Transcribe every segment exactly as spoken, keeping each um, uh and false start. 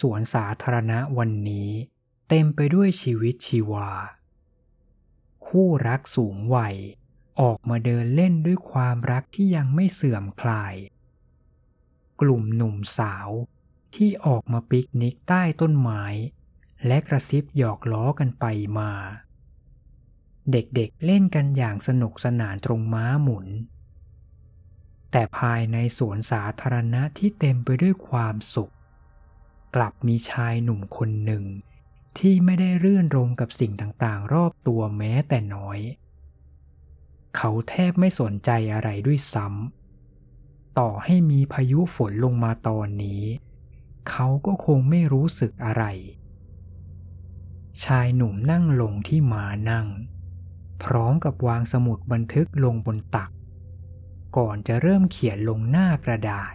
สวนสาธารณะวันนี้เต็มไปด้วยชีวิตชีวาคู่รักสูงวัยออกมาเดินเล่นด้วยความรักที่ยังไม่เสื่อมคลายกลุ่มหนุ่มสาวที่ออกมาปิกนิกใต้ต้นไม้และกระซิบหยอกล้อกันไปมาเด็กๆ เ, เล่นกันอย่างสนุกสนานตรงม้าหมุนแต่ภายในสวนสาธารณะที่เต็มไปด้วยความสุขกลับมีชายหนุ่มคนหนึ่งที่ไม่ได้รื่นรมกับสิ่งต่างๆรอบตัวแม้แต่น้อยเขาแทบไม่สนใจอะไรด้วยซ้ำต่อให้มีพายุฝนลงมาตอนนี้เขาก็คงไม่รู้สึกอะไรชายหนุ่มนั่งลงที่ม้านั่งพร้อมกับวางสมุดบันทึกลงบนตักก่อนจะเริ่มเขียนลงหน้ากระดาษ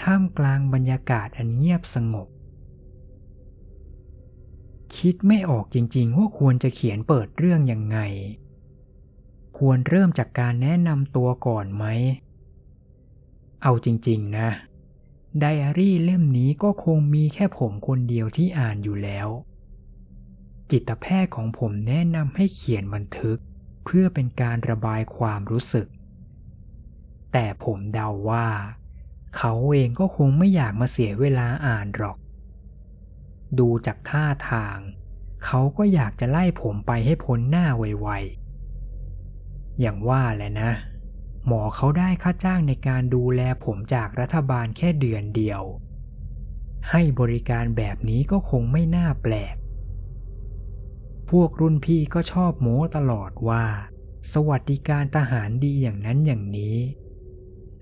ท่ามกลางบรรยากาศอันเงียบสงบคิดไม่ออกจริงๆว่าควรจะเขียนเปิดเรื่องยังไงควรเริ่มจากการแนะนำตัวก่อนไหมเอาจริงๆนะไดอารี่เล่มนี้ก็คงมีแค่ผมคนเดียวที่อ่านอยู่แล้วจิตแพทย์ของผมแนะนำให้เขียนบันทึกเพื่อเป็นการระบายความรู้สึกแต่ผมเดาว่าเขาเองก็คงไม่อยากมาเสียเวลาอ่านหรอกดูจากท่าทางเขาก็อยากจะไล่ผมไปให้พ้นหน้าไวๆอย่างว่าแหละนะหมอเขาได้ค่าจ้างในการดูแลผมจากรัฐบาลแค่เดือนเดียวให้บริการแบบนี้ก็คงไม่น่าแปลกพวกรุ่นพี่ก็ชอบโม้ตลอดว่าสวัสดิการทหารดีอย่างนั้นอย่างนี้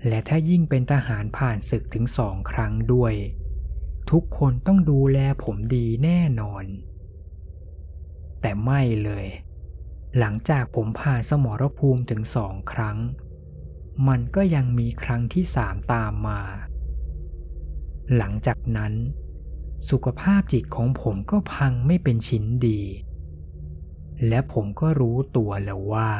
และถ้ายิ่งเป็นทหารผ่านศึกถึงสองครั้งด้วยทุกคนต้องดูแลผมดีแน่นอนแต่ไม่เลยหลังจากผมผ่านสมรภูมิถึงสองครั้งมันก็ยังมีครั้งที่สามตามมาหลังจากนั้นสุขภาพจิตของผมก็พังไม่เป็นชิ้นดีและผมก็รู้ตัวแล้วว่า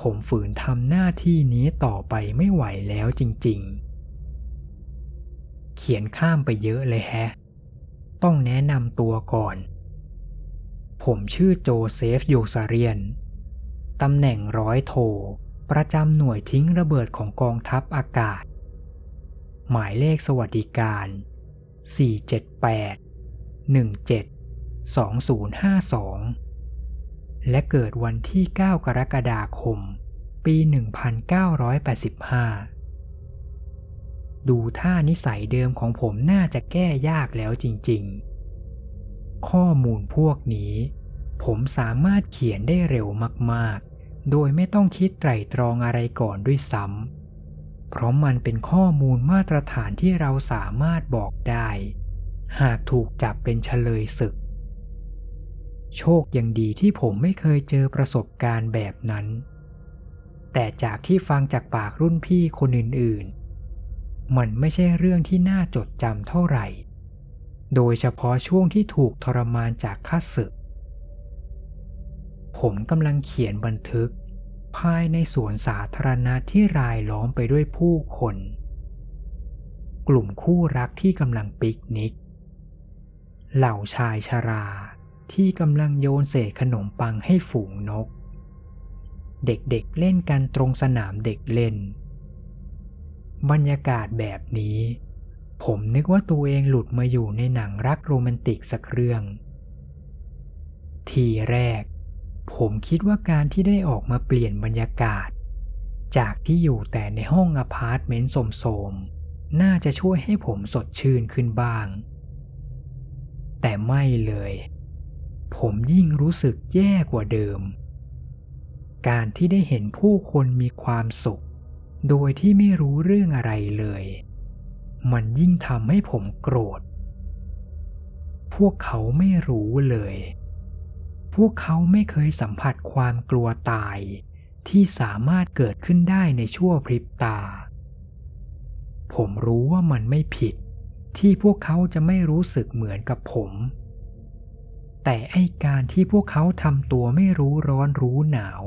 ผมฝืนทำหน้าที่นี้ต่อไปไม่ไหวแล้วจริงๆเขียนข้ามไปเยอะเลยแฮะต้องแนะนำตัวก่อนผมชื่อโจเซฟโยซาเรียนตำแหน่งร้อยโทประจำหน่วยทิ้งระเบิดของกองทัพอากาศหมายเลขสวัสดิการสี่ เจ็ด แปด หนึ่ง เจ็ด สอง ศูนย์ ห้า สองและเกิดวันที่เก้ากรกฎาคมปีหนึ่งพันเก้าร้อยแปดสิบห้าดูท่านิสัยเดิมของผมน่าจะแก้ยากแล้วจริงๆข้อมูลพวกนี้ผมสามารถเขียนได้เร็วมากๆโดยไม่ต้องคิดไตร่ตรองอะไรก่อนด้วยซ้ำเพราะมันเป็นข้อมูลมาตรฐานที่เราสามารถบอกได้หากถูกจับเป็นเฉลยศึกโชคยังดีที่ผมไม่เคยเจอประสบการณ์แบบนั้นแต่จากที่ฟังจากปากรุ่นพี่คนอื่นๆมันไม่ใช่เรื่องที่น่าจดจำเท่าไหร่โดยเฉพาะช่วงที่ถูกทรมานจากข้าศึกผมกำลังเขียนบันทึกภายในสวนสาธารณะที่รายล้อมไปด้วยผู้คนกลุ่มคู่รักที่กำลังปิกนิกเหล่าชายชราที่กำลังโยนเศษขนมปังให้ฝูงนกเด็กๆ เ, เล่นกันตรงสนามเด็กเล่นบรรยากาศแบบนี้ผมนึกว่าตัวเองหลุดมาอยู่ในหนังรักโรแมนติกสักเรื่องทีแรกผมคิดว่าการที่ได้ออกมาเปลี่ยนบรรยากาศจากที่อยู่แต่ในห้องอพาร์ตเมนต์โสมๆน่าจะช่วยให้ผมสดชื่นขึ้นบ้างแต่ไม่เลยผมยิ่งรู้สึกแย่กว่าเดิมการที่ได้เห็นผู้คนมีความสุขโดยที่ไม่รู้เรื่องอะไรเลยมันยิ่งทำให้ผมโกรธพวกเขาไม่รู้เลยพวกเขาไม่เคยสัมผัสความกลัวตายที่สามารถเกิดขึ้นได้ในชั่วพริบตาผมรู้ว่ามันไม่ผิดที่พวกเขาจะไม่รู้สึกเหมือนกับผมแต่ไอ้การที่พวกเขาทำตัวไม่รู้ร้อนรู้หนาว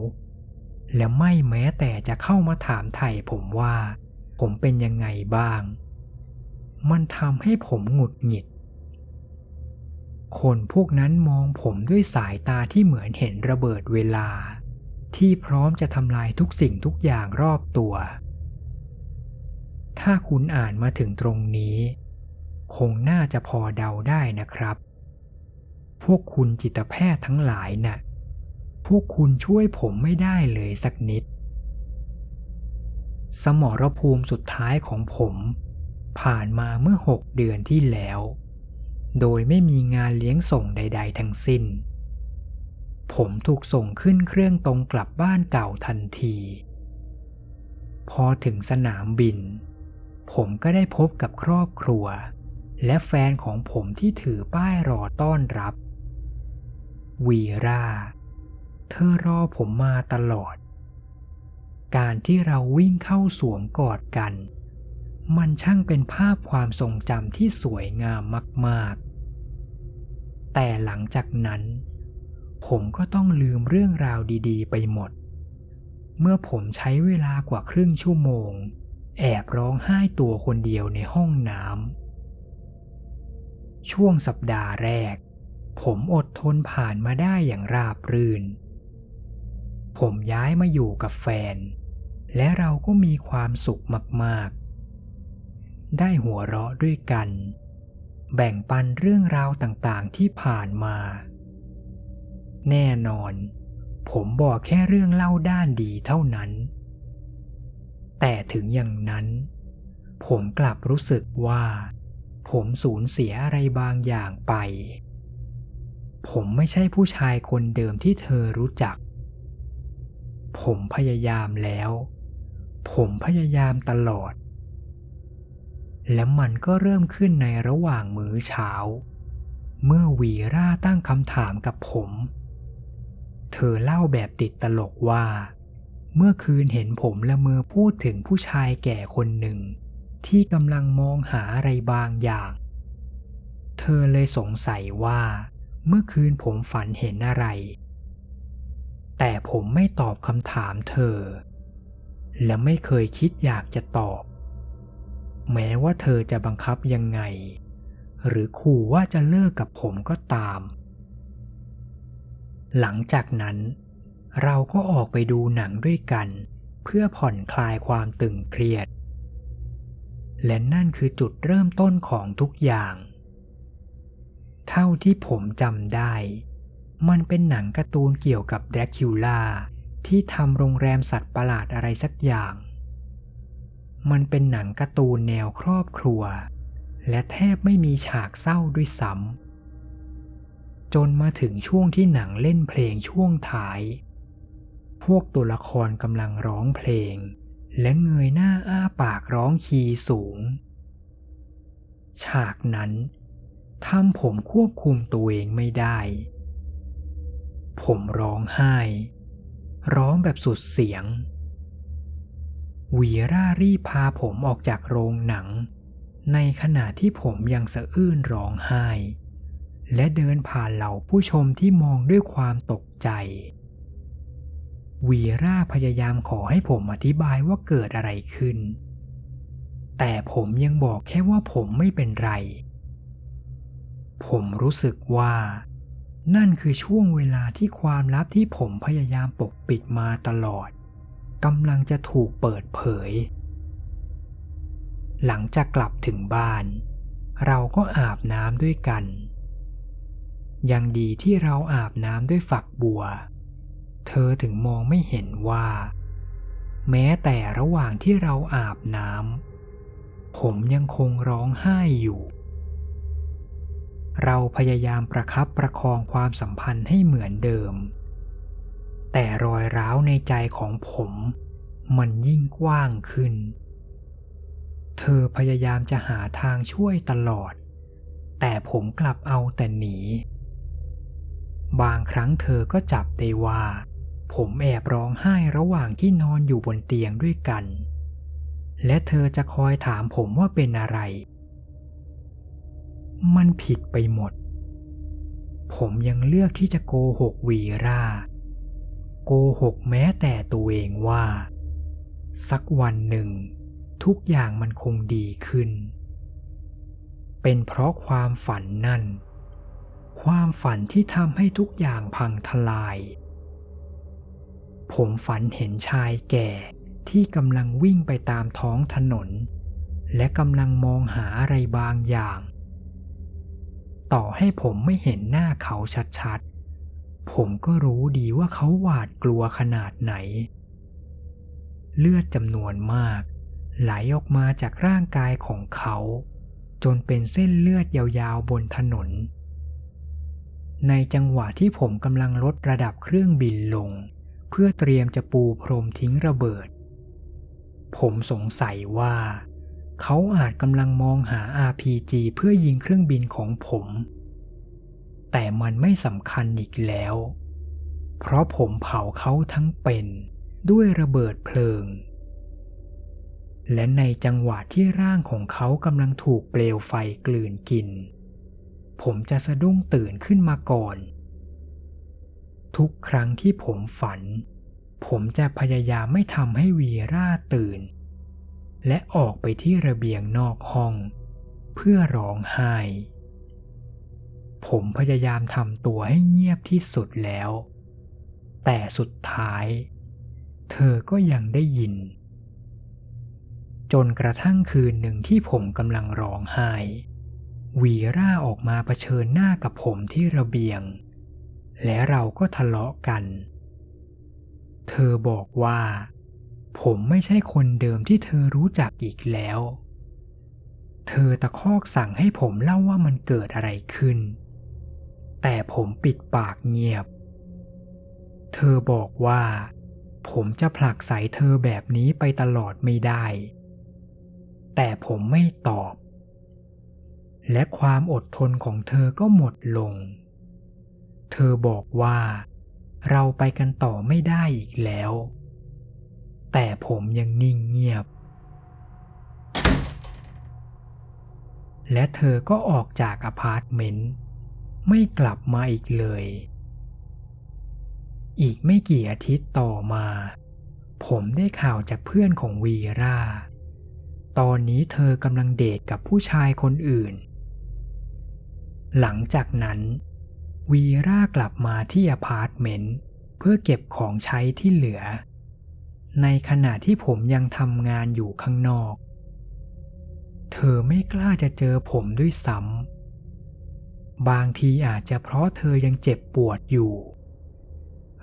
และไม่แม้แต่จะเข้ามาถามไถ่ผมว่าผมเป็นยังไงบ้างมันทำให้ผมหงุดหงิด คนพวกนั้นมองผมด้วยสายตาที่เหมือนเห็นระเบิดเวลาที่พร้อมจะทำลายทุกสิ่งทุกอย่างรอบตัวถ้าคุณอ่านมาถึงตรงนี้คงน่าจะพอเดาได้นะครับพวกคุณจิตแพทย์ทั้งหลายน่ะพวกคุณช่วยผมไม่ได้เลยสักนิดสมรภูมิสุดท้ายของผมผ่านมาเมื่อหกเดือนที่แล้วโดยไม่มีงานเลี้ยงส่งใดๆทั้งสิ้นผมถูกส่งขึ้นเครื่องตรงกลับบ้านเก่าทันทีพอถึงสนามบินผมก็ได้พบกับครอบครัวและแฟนของผมที่ถือป้ายรอต้อนรับวีราเธอรอผมมาตลอดการที่เราวิ่งเข้าสวมกอดกันมันช่างเป็นภาพความทรงจำที่สวยงามมากๆแต่หลังจากนั้นผมก็ต้องลืมเรื่องราวดีๆไปหมดเมื่อผมใช้เวลากว่าครึ่งชั่วโมงแอบร้องไห้ตัวคนเดียวในห้องน้ำช่วงสัปดาห์แรกผมอดทนผ่านมาได้อย่างราบรื่นผมย้ายมาอยู่กับแฟนและเราก็มีความสุขมากๆได้หัวเราะด้วยกันแบ่งปันเรื่องราวต่างๆที่ผ่านมาแน่นอนผมบอกแค่เรื่องเล่าด้านดีเท่านั้นแต่ถึงอย่างนั้นผมกลับรู้สึกว่าผมสูญเสียอะไรบางอย่างไปผมไม่ใช่ผู้ชายคนเดิมที่เธอรู้จักผมพยายามแล้วผมพยายามตลอดและมันก็เริ่มขึ้นในระหว่างมื้อเช้าเมื่อวีร่าตั้งคำถามกับผมเธอเล่าแบบติดตลกว่าเมื่อคืนเห็นผมละเมอพูดถึงผู้ชายแก่คนหนึ่งที่กำลังมองหาอะไรบางอย่างเธอเลยสงสัยว่าเมื่อคืนผมฝันเห็นอะไรแต่ผมไม่ตอบคำถามเธอและไม่เคยคิดอยากจะตอบแม้ว่าเธอจะบังคับยังไงหรือขู่ว่าจะเลิกกับผมก็ตามหลังจากนั้นเราก็ออกไปดูหนังด้วยกันเพื่อผ่อนคลายความตึงเครียดและนั่นคือจุดเริ่มต้นของทุกอย่างเท่าที่ผมจำได้มันเป็นหนังการ์ตูนเกี่ยวกับแดร็กคิวล่าที่ทำโรงแรมสัตว์ประหลาดอะไรสักอย่างมันเป็นหนังการ์ตูนแนวครอบครัวและแทบไม่มีฉากเศร้าด้วยซ้ำจนมาถึงช่วงที่หนังเล่นเพลงช่วงท้ายพวกตัวละครกำลังร้องเพลงและเงยหน้าอ้าปากร้องคีย์สูงฉากนั้นทำผมควบคุมตัวเองไม่ได้ผมร้องไห้ร้องแบบสุดเสียงวีร่ารีบพาผมออกจากโรงหนังในขณะที่ผมยังสะอื้นร้องไห้และเดินผ่านเหล่าผู้ชมที่มองด้วยความตกใจวีร่าพยายามขอให้ผมอธิบายว่าเกิดอะไรขึ้นแต่ผมยังบอกแค่ว่าผมไม่เป็นไรผมรู้สึกว่านั่นคือช่วงเวลาที่ความลับที่ผมพยายามปกปิดมาตลอดกำลังจะถูกเปิดเผยหลังจากกลับถึงบ้านเราก็อาบน้ำด้วยกันยังดีที่เราอาบน้ำด้วยฝักบัวเธอถึงมองไม่เห็นว่าแม้แต่ระหว่างที่เราอาบน้ำผมยังคงร้องไห้อยู่เราพยายามประคับประคองความสัมพันธ์ให้เหมือนเดิมแต่รอยร้าวในใจของผมมันยิ่งกว้างขึ้นเธอพยายามจะหาทางช่วยตลอดแต่ผมกลับเอาแต่หนีบางครั้งเธอก็จับได้ว่าผมแอบร้องไห้ระหว่างที่นอนอยู่บนเตียงด้วยกันและเธอจะคอยถามผมว่าเป็นอะไรมันผิดไปหมดผมยังเลือกที่จะโกหกวีราโกหกแม้แต่ตัวเองว่าสักวันหนึ่งทุกอย่างมันคงดีขึ้นเป็นเพราะความฝันนั่น ความฝันที่ทำให้ทุกอย่างพังทลายผมฝันเห็นชายแก่ที่กำลังวิ่งไปตามท้องถนนและกำลังมองหาอะไรบางอย่างต่อให้ผมไม่เห็นหน้าเขาชัดๆผมก็รู้ดีว่าเขาหวาดกลัวขนาดไหนเลือดจำนวนมากไหลออกมาจากร่างกายของเขาจนเป็นเส้นเลือดยาวๆบนถนนในจังหวะที่ผมกำลังลดระดับเครื่องบินลงเพื่อเตรียมจะปูพรมทิ้งระเบิดผมสงสัยว่าเขาอาจกำลังมองหา อาร์ พี จี เพื่อยิงเครื่องบินของผมแต่มันไม่สำคัญอีกแล้วเพราะผมเผาเขาทั้งเป็นด้วยระเบิดเพลิงและในจังหวะที่ร่างของเขากำลังถูกเปลวไฟกลืนกินผมจะสะดุ้งตื่นขึ้นมาก่อนทุกครั้งที่ผมฝันผมจะพยายามไม่ทำให้วีร่าตื่นและออกไปที่ระเบียงนอกห้องเพื่อร้องไห้ผมพยายามทำตัวให้เงียบที่สุดแล้วแต่สุดท้ายเธอก็ยังได้ยินจนกระทั่งคืนหนึ่งที่ผมกำลังร้องไห้วีร่าออกมาเผชิญหน้ากับผมที่ระเบียงและเราก็ทะเลาะกันเธอบอกว่าผมไม่ใช่คนเดิมที่เธอรู้จักอีกแล้วเธอตะคอกสั่งให้ผมเล่าว่ามันเกิดอะไรขึ้นแต่ผมปิดปากเงียบเธอบอกว่าผมจะผลักไสเธอแบบนี้ไปตลอดไม่ได้แต่ผมไม่ตอบและความอดทนของเธอก็หมดลงเธอบอกว่าเราไปกันต่อไม่ได้อีกแล้วแต่ผมยังนิ่งเงียบและเธอก็ออกจากอพาร์ตเมนต์ไม่กลับมาอีกเลยอีกไม่กี่อาทิตย์ต่อมาผมได้ข่าวจากเพื่อนของวีร่าตอนนี้เธอกำลังเดทกับผู้ชายคนอื่นหลังจากนั้นวีร่ากลับมาที่อพาร์ตเมนต์เพื่อเก็บของใช้ที่เหลือในขณะที่ผมยังทำงานอยู่ข้างนอกเธอไม่กล้าจะเจอผมด้วยซ้ำบางทีอาจจะเพราะเธอยังเจ็บปวดอยู่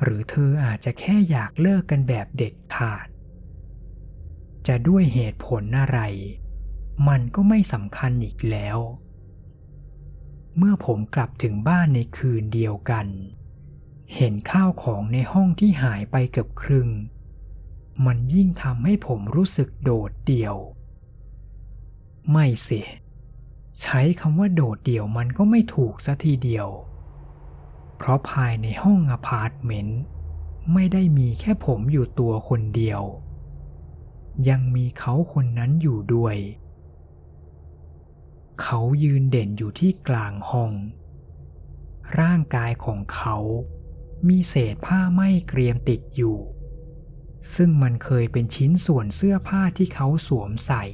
หรือเธออาจจะแค่อยากเลิกกันแบบเด็ดขาดจะด้วยเหตุผลอะไรมันก็ไม่สำคัญอีกแล้วเมื่อผมกลับถึงบ้านในคืนเดียวกันเห็นข้าวของในห้องที่หายไปเกือบครึ่งมันยิ่งทำให้ผมรู้สึกโดดเดี่ยวไม่สิใช้คำว่าโดดเดี่ยวมันก็ไม่ถูกซะทีเดียวเพราะภายในห้องอพาร์ตเมนต์ไม่ได้มีแค่ผมอยู่ตัวคนเดียวยังมีเขาคนนั้นอยู่ด้วยเขายืนเด่นอยู่ที่กลางห้องร่างกายของเขามีเศษผ้าไหม้เกรียมติดอยู่ซึ่งมันเคยเป็นชิ้นส่วนเสื้อผ้าที่เขาสวมใส่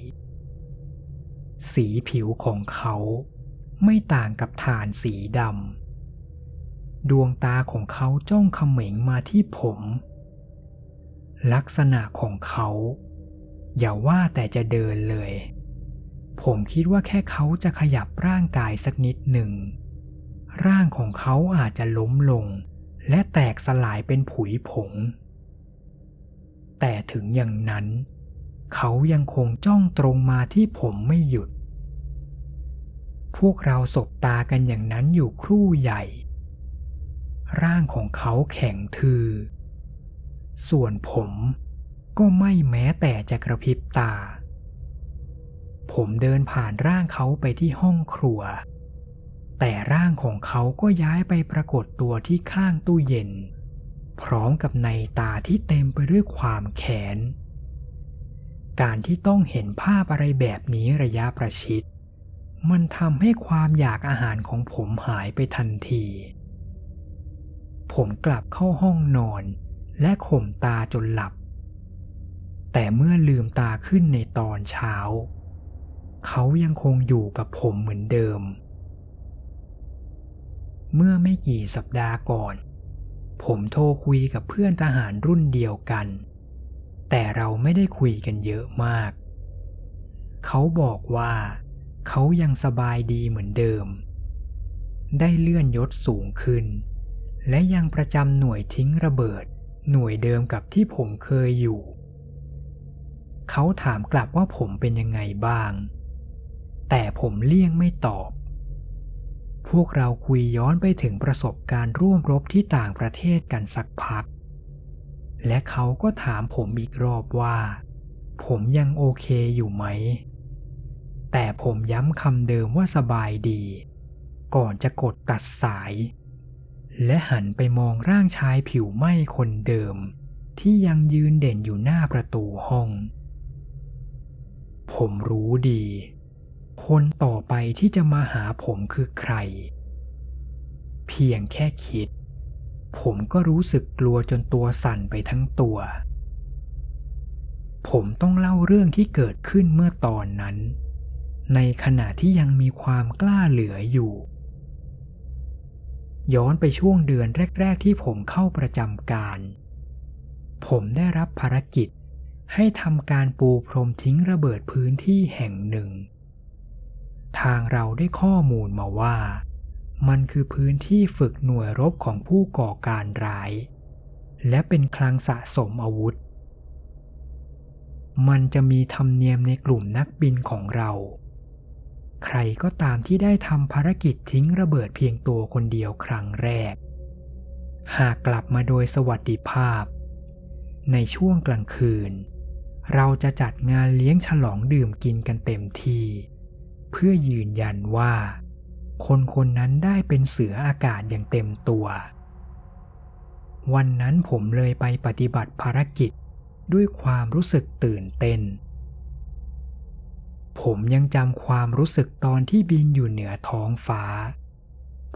สีผิวของเขาไม่ต่างกับถ่านสีดำดวงตาของเขาจ้องเขม็งมาที่ผมลักษณะของเขาอย่าว่าแต่จะเดินเลยผมคิดว่าแค่เขาจะขยับร่างกายสักนิดหนึ่งร่างของเขาอาจจะล้มลงและแตกสลายเป็นผุยผงแต่ถึงอย่างนั้นเขายังคงจ้องตรงมาที่ผมไม่หยุดพวกเราสบตากันอย่างนั้นอยู่ครู่ใหญ่ร่างของเขาแข็งทื่อส่วนผมก็ไม่แม้แต่จะกระพริบตาผมเดินผ่านร่างเขาไปที่ห้องครัวแต่ร่างของเขาก็ย้ายไปปรากฏตัวที่ข้างตู้เย็นพร้อมกับในตาที่เต็มไปด้วยความแค้นการที่ต้องเห็นภาพอะไรแบบนี้ระยะประชิดมันทำให้ความอยากอาหารของผมหายไปทันทีผมกลับเข้าห้องนอนและข่มตาจนหลับแต่เมื่อลืมตาขึ้นในตอนเช้าเขายังคงอยู่กับผมเหมือนเดิม เมื่อไม่กี่สัปดาห์ก่อนผมโทรคุยกับเพื่อนทหารรุ่นเดียวกันแต่เราไม่ได้คุยกันเยอะมากเขาบอกว่าเขายังสบายดีเหมือนเดิมได้เลื่อนยศสูงขึ้นและยังประจำหน่วยทิ้งระเบิดหน่วยเดิมกับที่ผมเคยอยู่เขาถามกลับว่าผมเป็นยังไงบ้างแต่ผมเลี่ยงไม่ตอบพวกเราคุยย้อนไปถึงประสบการณ์ร่วมรบที่ต่างประเทศกันสักพักและเขาก็ถามผมอีกรอบว่าผมยังโอเคอยู่ไหมแต่ผมย้ำคำเดิมว่าสบายดีก่อนจะกดตัดสายและหันไปมองร่างชายผิวไหม้คนเดิมที่ยังยืนเด่นอยู่หน้าประตูห้องผมรู้ดีคนต่อไปที่จะมาหาผมคือใครเพียงแค่คิดผมก็รู้สึกกลัวจนตัวสั่นไปทั้งตัวผมต้องเล่าเรื่องที่เกิดขึ้นเมื่อตอนนั้นในขณะที่ยังมีความกล้าเหลืออยู่ย้อนไปช่วงเดือนแรกๆที่ผมเข้าประจำการผมได้รับภารกิจให้ทำการปูพรมทิ้งระเบิดพื้นที่แห่งหนึ่งทางเราได้ข้อมูลมาว่ามันคือพื้นที่ฝึกหน่วยรบของผู้ก่อการร้ายและเป็นคลังสะสมอาวุธมันจะมีธรรมเนียมในกลุ่มนักบินของเราใครก็ตามที่ได้ทำภารกิจทิ้งระเบิดเพียงตัวคนเดียวครั้งแรกหากกลับมาโดยสวัสดิภาพในช่วงกลางคืนเราจะจัดงานเลี้ยงฉลองดื่มกินกันเต็มที่เพื่อยืนยันว่าคนคนนั้นได้เป็นเสืออากาศอย่างเต็มตัววันนั้นผมเลยไปปฏิบัติภารกิจด้วยความรู้สึกตื่นเต้นผมยังจำความรู้สึกตอนที่บินอยู่เหนือท้องฟ้า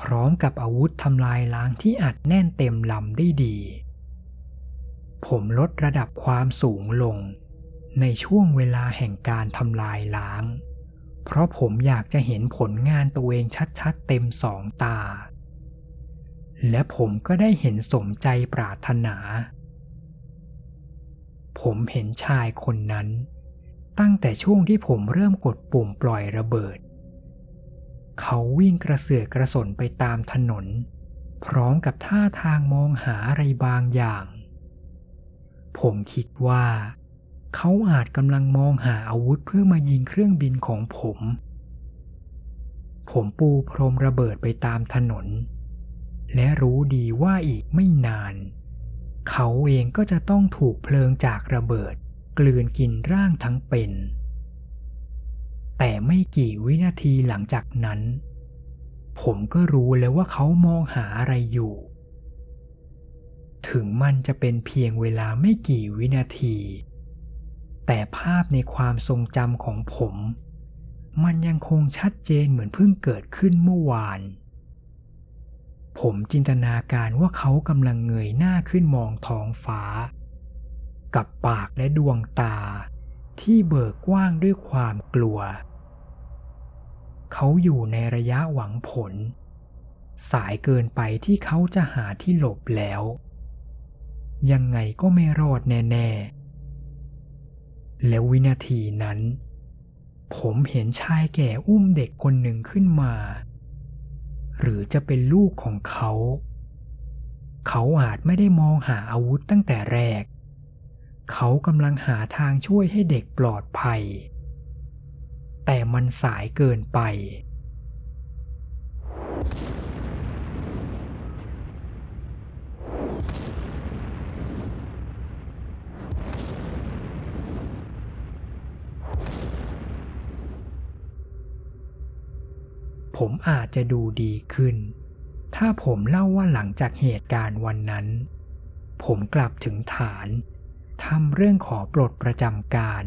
พร้อมกับอาวุธทำลายล้างที่อัดแน่นเต็มลำได้ดีผมลดระดับความสูงลงในช่วงเวลาแห่งการทำลายล้างเพราะผมอยากจะเห็นผลงานตัวเองชัดๆเต็มสองตาและผมก็ได้เห็นสมใจปรารถนาผมเห็นชายคนนั้นตั้งแต่ช่วงที่ผมเริ่มกดปุ่มปล่อยระเบิดเขาวิ่งกระเสือกกระสนไปตามถนนพร้อมกับท่าทางมองหาอะไรบางอย่างผมคิดว่าเขาอาจกำลังมองหาอาวุธเพื่อมายิงเครื่องบินของผมผมปูพรมระเบิดไปตามถนนและรู้ดีว่าอีกไม่นานเขาเองก็จะต้องถูกเพลิงจากระเบิดกลืนกินร่างทั้งเป็นแต่ไม่กี่วินาทีหลังจากนั้นผมก็รู้แล้วว่าเขามองหาอะไรอยู่ถึงมันจะเป็นเพียงเวลาไม่กี่วินาทีแต่ภาพในความทรงจำของผมมันยังคงชัดเจนเหมือนเพิ่งเกิดขึ้นเมื่อวานผมจินตนาการว่าเขากำลังเงยหน้าขึ้นมองท้องฟ้ากับปากและดวงตาที่เบิกกว้างด้วยความกลัวเขาอยู่ในระยะหวังผลสายเกินไปที่เขาจะหาที่หลบแล้วยังไงก็ไม่รอดแน่ๆแล้ววินาทีนั้นผมเห็นชายแก่อุ้มเด็กคนหนึ่งขึ้นมาหรือจะเป็นลูกของเขาเขาอาจไม่ได้มองหาอาวุธตั้งแต่แรกเขากำลังหาทางช่วยให้เด็กปลอดภัยแต่มันสายเกินไปผมอาจจะดูดีขึ้นถ้าผมเล่าว่าหลังจากเหตุการณ์วันนั้นผมกลับถึงฐานทำเรื่องขอปลดประจำการ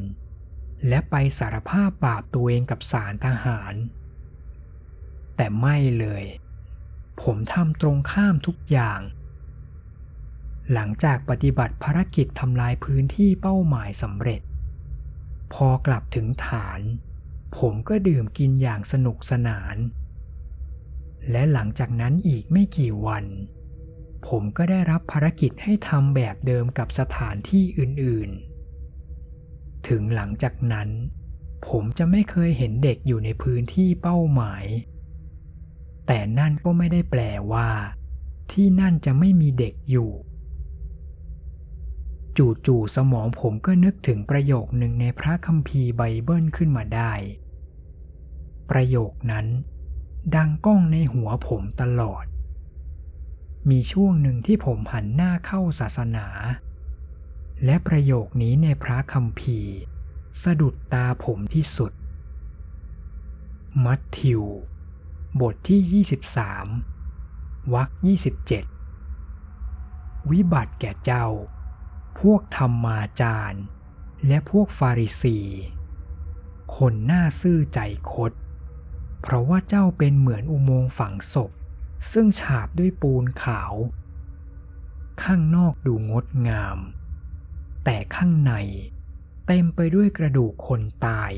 และไปสารภาพบาปตัวเองกับศาลทหารแต่ไม่เลยผมทำตรงข้ามทุกอย่างหลังจากปฏิบัติภารกิจทำลายพื้นที่เป้าหมายสำเร็จพอกลับถึงฐานผมก็ดื่มกินอย่างสนุกสนาน และหลังจากนั้นอีกไม่กี่วันผมก็ได้รับภารกิจให้ทำแบบเดิมกับสถานที่อื่นๆถึงหลังจากนั้นผมจะไม่เคยเห็นเด็กอยู่ในพื้นที่เป้าหมายแต่นั่นก็ไม่ได้แปลว่าที่นั่นจะไม่มีเด็กอยู่จู่ๆสมองผมก็นึกถึงประโยคหนึ่งในพระคัมภีร์ไบเบิลขึ้นมาได้ประโยคนั้นดังก้องในหัวผมตลอดมีช่วงหนึ่งที่ผมหันหน้าเข้าศาสนาและประโยคนี้ในพระคัมภีร์สะดุดตาผมที่สุดมัทธิวบทที่ ยี่สิบสาม วรรค ยี่สิบเจ็ดวิบัติแก่เจ้าพวกธรรมาจารย์และพวกฟาริสีคนหน้าซื่อใจคดเพราะว่าเจ้าเป็นเหมือนอุโมงค์ฝังศพซึ่งฉาบด้วยปูนขาวข้างนอกดูงดงามแต่ข้างในเต็มไปด้วยกระดูกคนตาย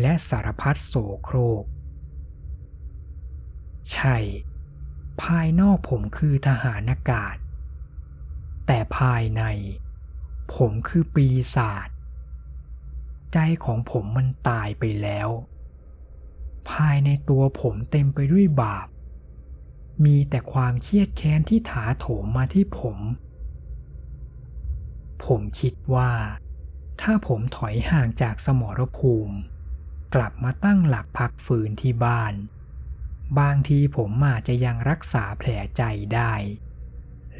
และสารพัดโสโครกใช่ภายนอกผมคือทหารอากาศแต่ภายในผมคือปีศาจใจของผมมันตายไปแล้วภายในตัวผมเต็มไปด้วยบาปมีแต่ความเครียดแค้นที่ถาโถมมาที่ผมผมคิดว่าถ้าผมถอยห่างจากสมรภูมิกลับมาตั้งหลักพักฟื้นที่บ้านบางทีผมอาจจะยังรักษาแผลใจได้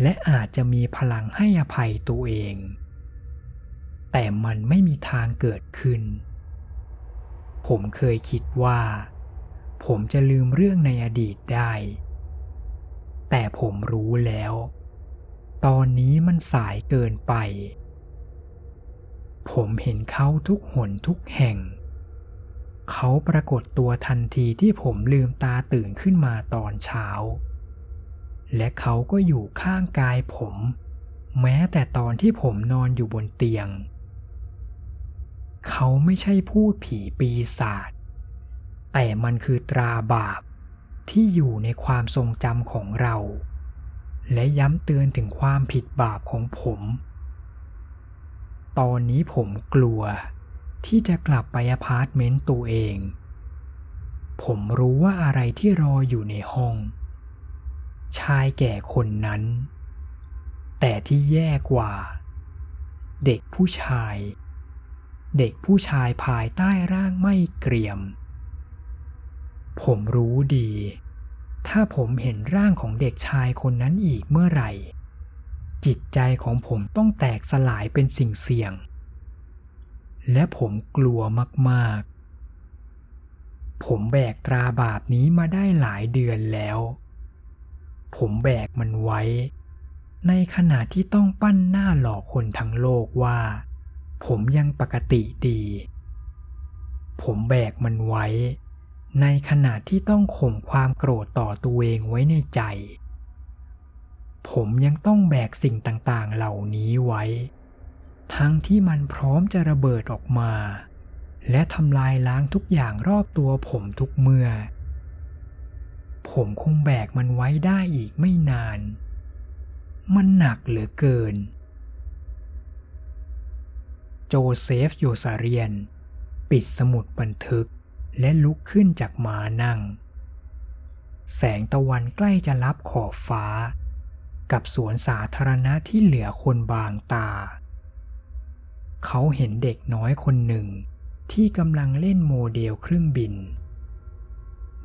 และอาจจะมีพลังให้อภัยตัวเองแต่มันไม่มีทางเกิดขึ้นผมเคยคิดว่าผมจะลืมเรื่องในอดีตได้แต่ผมรู้แล้วตอนนี้มันสายเกินไปผมเห็นเขาทุกหนทุกแห่งเขาปรากฏตัวทันทีที่ผมลืมตาตื่นขึ้นมาตอนเช้าและเขาก็อยู่ข้างกายผมแม้แต่ตอนที่ผมนอนอยู่บนเตียงเขาไม่ใช่พูดผีปีศาจแต่มันคือตราบาปที่อยู่ในความทรงจำของเราและย้ำเตือนถึงความผิดบาปของผมตอนนี้ผมกลัวที่จะกลับไปอพาร์ตเมนต์ตัวเองผมรู้ว่าอะไรที่รออยู่ในห้องชายแก่คนนั้นแต่ที่แย่กว่าเด็กผู้ชายเด็กผู้ชายภายใต้ร่างไม่เกรียมผมรู้ดีถ้าผมเห็นร่างของเด็กชายคนนั้นอีกเมื่อไหร่จิตใจของผมต้องแตกสลายเป็นสิ่งเสี่ยงและผมกลัวมากๆผมแบกตราบาปนี้มาได้หลายเดือนแล้วผมแบกมันไว้ในขณะที่ต้องปั้นหน้าหลอกคนทั้งโลกว่าผมยังปกติดีผมแบกมันไว้ในขณะที่ต้องข่มความโกรธต่อตัวเองไว้ในใจผมยังต้องแบกสิ่งต่างๆเหล่านี้ไว้ทั้งที่มันพร้อมจะระเบิดออกมาและทำลายล้างทุกอย่างรอบตัวผมทุกเมื่อผมคงแบกมันไว้ได้อีกไม่นานมันหนักเหลือเกินโจเซฟโยซาเรียนปิดสมุดบันทึกและลุกขึ้นจากม้านั่งแสงตะวันใกล้จะลับขอบฟ้ากับสวนสาธารณะที่เหลือคนบางตาเขาเห็นเด็กน้อยคนหนึ่งที่กำลังเล่นโมเดลเครื่องบิน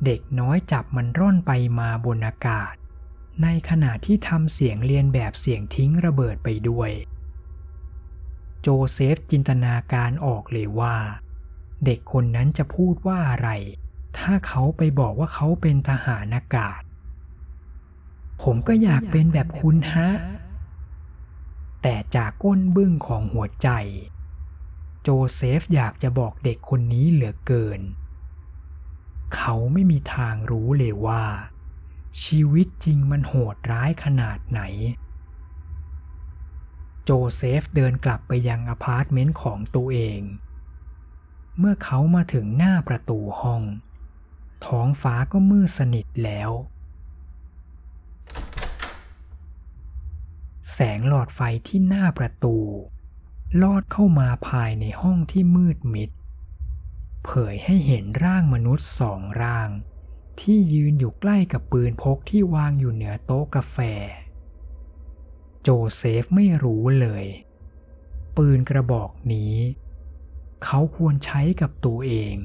เด็กน้อยจับมันร่อนไปมาบนอากาศในขณะที่ทำเสียงเรียนแบบเสียงทิ้งระเบิดไปด้วยโจเซฟจินตนาการออกเลยว่าเด็กคนนั้นจะพูดว่าอะไรถ้าเขาไปบอกว่าเขาเป็นทหารอากาศผมก็อยากเป็นแบบคุณฮะแต่จากก้นบึ้งของหัวใจโจเซฟอยากจะบอกเด็กคนนี้เหลือเกินเขาไม่มีทางรู้เลยว่าชีวิตจริงมันโหดร้ายขนาดไหนโจเซฟเดินกลับไปยังอพาร์ตเมนต์ของตัวเองเมื่อเขามาถึงหน้าประตูห้องท้องฟ้าก็มืดสนิทแล้ว แสงหลอดไฟที่หน้าประตูลอดเข้ามาภายในห้องที่มืดมิดเผยให้เห็นร่างมนุษย์สองร่างที่ยืนอยู่ใกล้กับปืนพกที่วางอยู่เหนือโต๊ะกาแฟโจเซฟไม่รู้เลยปืนกระบอกนี้เขาควรใช้กับตัวเอง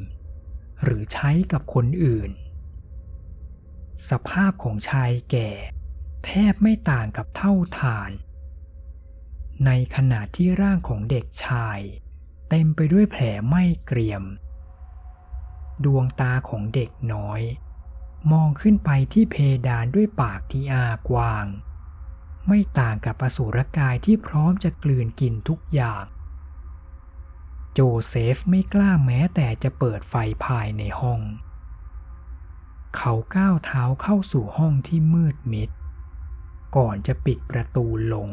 หรือใช้กับคนอื่นสภาพของชายแก่แทบไม่ต่างกับเท่าฐานในขณะที่ร่างของเด็กชายเต็มไปด้วยแผลไหม้เกรียมดวงตาของเด็กน้อยมองขึ้นไปที่เพดานด้วยปากที่อ้ากว้างไม่ต่างกับอสูรกายที่พร้อมจะกลืนกินทุกอย่างโจเซฟไม่กล้าแม้แต่จะเปิดไฟภายในห้องเขาก้าวเท้าเข้าสู่ห้องที่มืดมิดก่อนจะปิดประตูลง